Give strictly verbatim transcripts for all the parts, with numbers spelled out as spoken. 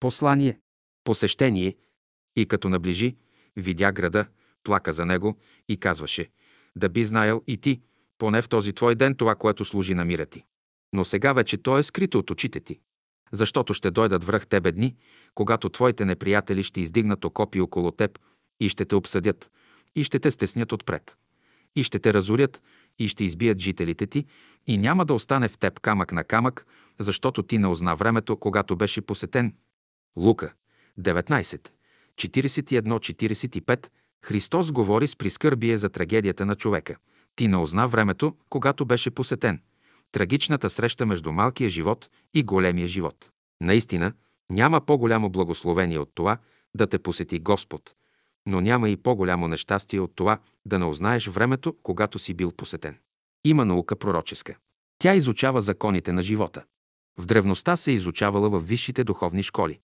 Послание, посещение, и като наближи, видя града, плака за него и казваше: да би знаел и ти, поне в този твой ден, това, което служи на мира ти. Но сега вече то е скрито от очите ти, защото ще дойдат връх тебе дни, когато твоите неприятели ще издигнат окопи около теб и ще те обсъдят, и ще те стеснят отпред, и ще те разорят, и ще избият жителите ти, и няма да остане в теб камък на камък, защото ти не узна времето, когато беше посетен. Лука деветнайсет, четирийсет и едно до четирийсет и пет. Христос говори с прискърбие за трагедията на човека. Ти не узна времето, когато беше посетен. Трагичната среща между малкия живот и големия живот. Наистина, няма по-голямо благословение от това да те посети Господ, но няма и по-голямо нещастие от това да не узнаеш времето, когато си бил посетен. Има наука пророческа. Тя изучава законите на живота. В древността се изучавала във висшите духовни школи.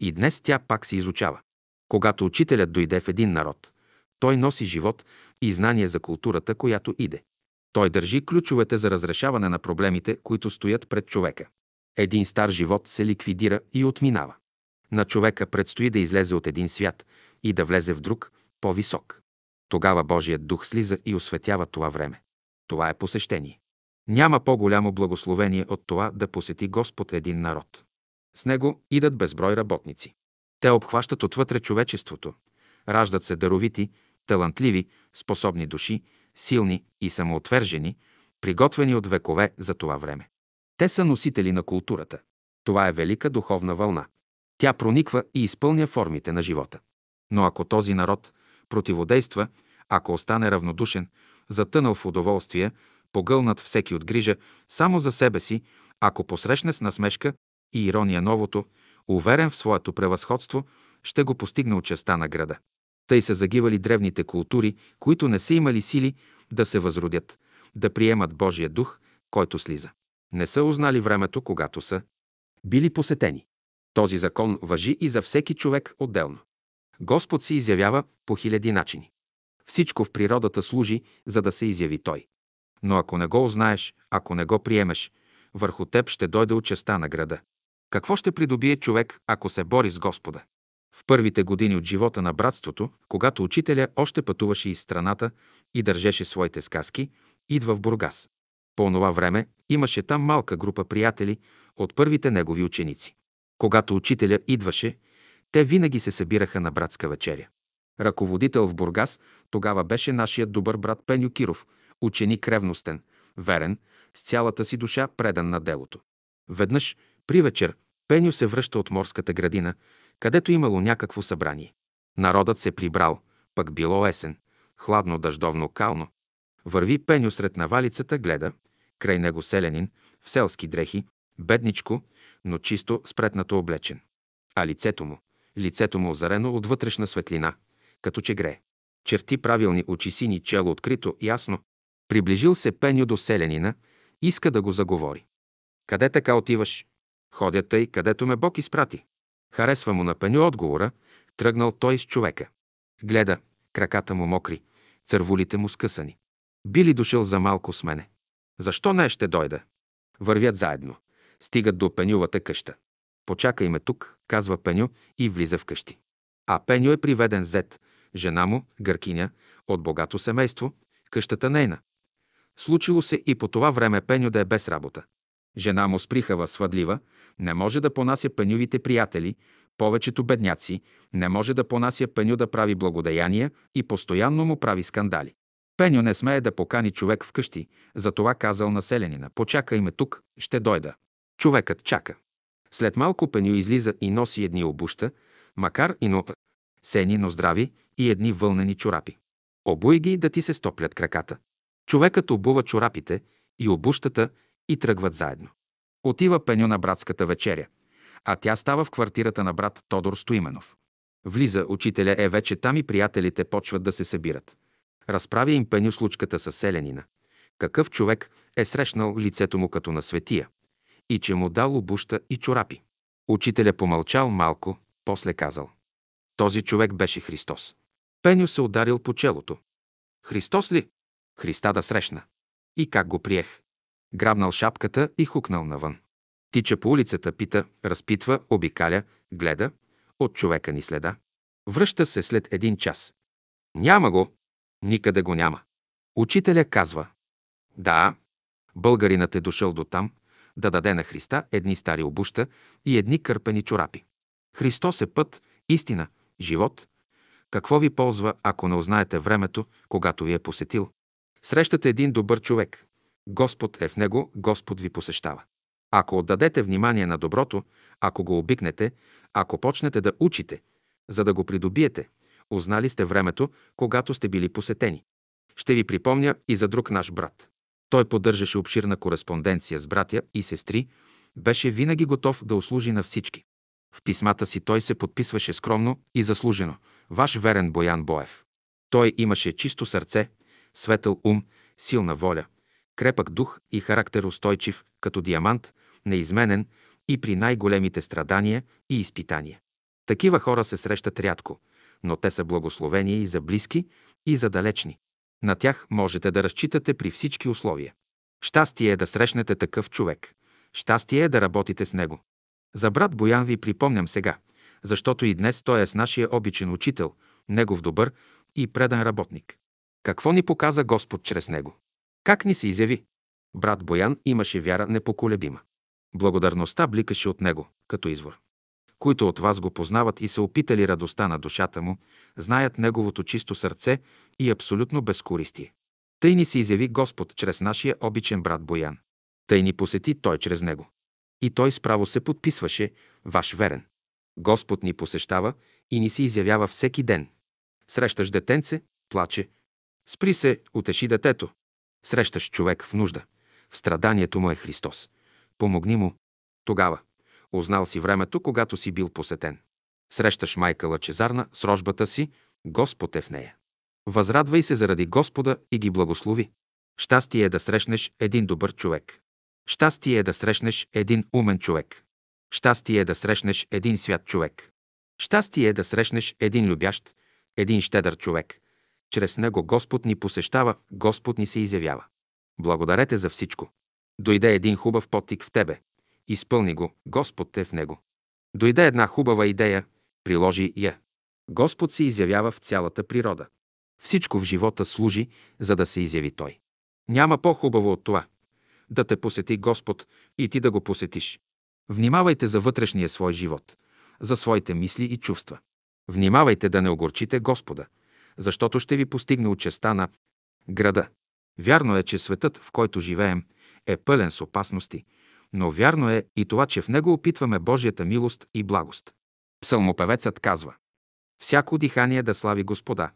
И днес тя пак се изучава. Когато учителят дойде в един народ, той носи живот и знание за културата, която иде. Той държи ключовете за разрешаване на проблемите, които стоят пред човека. Един стар живот се ликвидира и отминава. На човека предстои да излезе от един свят и да влезе в друг, по-висок. Тогава Божият дух слиза и осветява това време. Това е посещение. Няма по-голямо благословение от това да посети Господ един народ. С него идат безброй работници. Те обхващат отвътре човечеството. Раждат се даровити, талантливи, способни души, силни и самоотвержени, приготвени от векове за това време. Те са носители на културата. Това е велика духовна вълна. Тя прониква и изпълня формите на живота. Но ако този народ противодейства, ако остане равнодушен, затънал в удоволствие, погълнат всеки от грижа само за себе си, ако посрещне с насмешка и ирония новото, уверен в своето превъзходство, ще го постигне от частта на града. Тъй са загивали древните култури, които не са имали сили да се възродят, да приемат Божия дух, който слиза. Не са узнали времето, когато са били посетени. Този закон важи и за всеки човек отделно. Господ се изявява по хиляди начини. Всичко в природата служи, за да се изяви Той. Но ако не го узнаеш, ако не го приемеш, върху теб ще дойде участа на града. Какво ще придобие човек, ако се бори с Господа? В първите години от живота на братството, когато учителя още пътуваше из страната и държеше своите сказки, идва в Бургас. По онова време имаше там малка група приятели от първите негови ученици. Когато учителя идваше, те винаги се събираха на братска вечеря. Ръководител в Бургас тогава беше нашият добър брат Пенюкиров, ученик ревностен, верен, с цялата си душа предан на делото. Веднъж, при вечер, Пеню се връща от морската градина, където имало някакво събрание. Народът се прибрал, пък било есен, хладно, дъждовно, кално. Върви Пеню сред навалицата, гледа, край него селянин, в селски дрехи, бедничко, но чисто спретнато облечен. А лицето му, лицето му озарено от вътрешна светлина, като че грее. Черти правилни, очи сини, чело открито, ясно. Приближил се Пеню до селянина, иска да го заговори. Къде така отиваш? Ходя тъй, където ме Бог изпрати. Харесва му на Пеню отговора, тръгнал той с човека. Гледа, краката му мокри, цървулите му скъсани. Би ли дошъл за малко с мене? Защо не, ще дойда? Вървят заедно. Стигат до Пенювата къща. Почакай ме тук, казва Пеню и влиза в къщи. А Пеню е приведен зет, жена му, гъркиня, от богато семейство, къщата нейна. Случило се и по това време Пеню да е без работа. Жена му сприхава, свъдлива, не може да понася Пенювите приятели, повечето бедняци, не може да понася Пеню да прави благодеяния и постоянно му прави скандали. Пеню не смее да покани човек вкъщи, затова казал на селянина: почакай ме тук, ще дойда. Човекът чака. След малко Пеню излиза и носи едни обуща, макар и но сени, но здрави, и едни вълнени чорапи. Обуй ги да ти се стоплят краката. Човекът обува чорапите и обущата и тръгват заедно. Отива Пеню на братската вечеря, а тя става в квартирата на брат Тодор Стоименов. Влиза, учителя е вече там и приятелите почват да се събират. Разправя им Пеню случката със селянина. Какъв човек е срещнал лицето му като на светия и че му дал обуща и чорапи. Учителя помълчал малко, после казал: този човек беше Христос. Пеню се ударил по челото. Христос ли? Христа да срещна. И как го приех? Грабнал шапката и хукнал навън. Тича по улицата, пита, разпитва, обикаля, гледа, от човека ни следа. Връща се след един час. Няма го. Никъде го няма. Учителя казва: да, българинът е дошъл до там да даде на Христа едни стари обуща и едни кърпени чорапи. Христос е път, истина, живот. Какво ви ползва, ако не узнаете времето, когато ви е посетил? Срещате един добър човек. Господ е в него, Господ ви посещава. Ако отдадете внимание на доброто, ако го обикнете, ако почнете да учите, за да го придобиете, узнали сте времето, когато сте били посетени. Ще ви припомня и за друг наш брат. Той поддържаше обширна кореспонденция с братя и сестри, беше винаги готов да услужи на всички. В писмата си той се подписваше скромно и заслужено: ваш верен Боян Боев. Той имаше чисто сърце, светъл ум, силна воля, крепък дух и характер, устойчив като диамант, неизменен и при най-големите страдания и изпитания. Такива хора се срещат рядко, но те са благословени и за близки, и за далечни. На тях можете да разчитате при всички условия. Щастие е да срещнете такъв човек. Щастие е да работите с него. За брат Боян ви припомням сега, защото и днес той е с нашия обичен учител, негов добър и предан работник. Какво ни показа Господ чрез него? Как ни се изяви? Брат Боян имаше вяра непоколебима. Благодарността бликаше от него, като извор. Които от вас го познават и са опитали радостта на душата му, знаят неговото чисто сърце и абсолютно безкористие. Тъй ни се изяви Господ чрез нашия обичен брат Боян. Тъй ни посети той чрез него. И той справо се подписваше: ваш верен. Господ ни посещава и ни се изявява всеки ден. Срещаш детенце, плаче. Спри се, утеши детето. Срещаш човек в нужда. В страданието му е Христос. Помогни му. Тогава узнал си времето, когато си бил посетен. Срещаш майка Лъчезарна с рожбата си, Господ е в нея. Възрадвай се заради Господа и ги благослови. Щастие е да срещнеш един добър човек. Щастие е да срещнеш един умен човек. Щастие е да срещнеш един свят човек. Щастие е да срещнеш един любящ, един щедър човек. Чрез него Господ ни посещава, Господ ни се изявява. Благодарете за всичко. Дойде един хубав потик в тебе. Изпълни го, Господ е в него. Дойде една хубава идея, приложи я. Господ се изявява в цялата природа. Всичко в живота служи, за да се изяви Той. Няма по-хубаво от това. Да те посети Господ и ти да го посетиш. Внимавайте за вътрешния свой живот, за своите мисли и чувства. Внимавайте да не огорчите Господа, защото ще ви постигне участа на града. Вярно е, че светът, в който живеем, е пълен с опасности, но вярно е и това, че в него опитваме Божията милост и благост. Псалмопевецът казва: всяко дихание да слави Господа.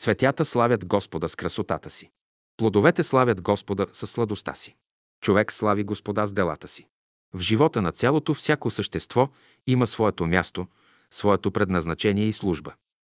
Цветята славят Господа с красотата си. Плодовете славят Господа със сладостта си. Човек слави Господа с делата си. В живота на цялото всяко същество има своето място, своето предназначение и служба.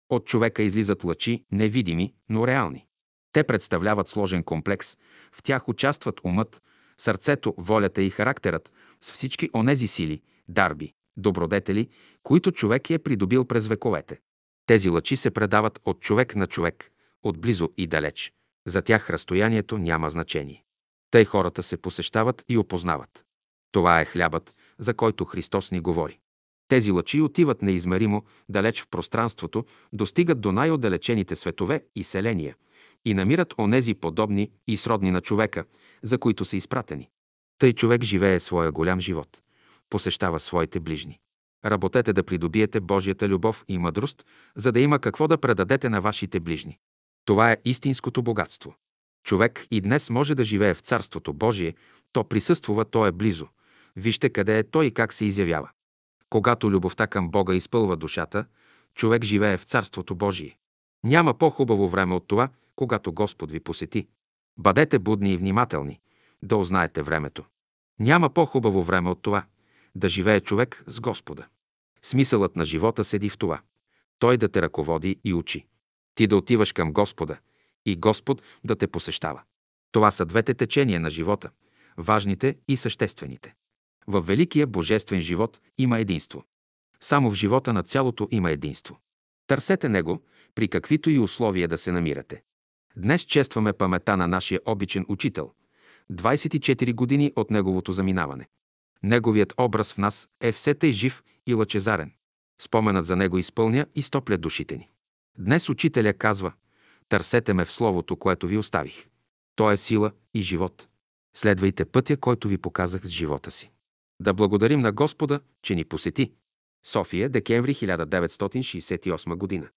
От човека излизат лъчи, невидими, но реални. Те представляват сложен комплекс, в тях участват умът, сърцето, волята и характерът с всички онези сили, дарби, добродетели, които човек е придобил през вековете. Тези лъчи се предават от човек на човек, отблизо и далеч. За тях разстоянието няма значение. Тъй хората се посещават и опознават. Това е хлябът, за който Христос ни говори. Тези лъчи отиват неизмеримо далеч в пространството, достигат до най-отдалечените светове и селения и намират онези подобни и сродни на човека, за които са изпратени. Тъй човек живее своя голям живот, посещава своите ближни. Работете да придобиете Божията любов и мъдрост, за да има какво да предадете на вашите ближни. Това е истинското богатство. Човек и днес може да живее в Царството Божие, то присъствува, то е близо. Вижте къде е той и как се изявява. Когато любовта към Бога изпълва душата, човек живее в Царството Божие. Няма по-хубаво време от това, когато Господ ви посети. Бъдете будни и внимателни, да узнаете времето. Няма по-хубаво време от това, да живее човек с Господа. Смисълът на живота седи в това. Той да те ръководи и учи. Ти да отиваш към Господа и Господ да те посещава. Това са двете течения на живота, важните и съществените. Във великия божествен живот има единство. Само в живота на цялото има единство. Търсете него, при каквито и условия да се намирате. Днес честваме паметта на нашия обичен учител. двайсет и четири години от неговото заминаване. Неговият образ в нас е все тъй жив и лъчезарен. Споменът за него изпълня и стопля душите ни. Днес учителя казва: търсете ме в словото, което ви оставих. То е сила и живот. Следвайте пътя, който ви показах с живота си. Да благодарим на Господа, че ни посети. София, декември хиляда деветстотин шейсет и осма година.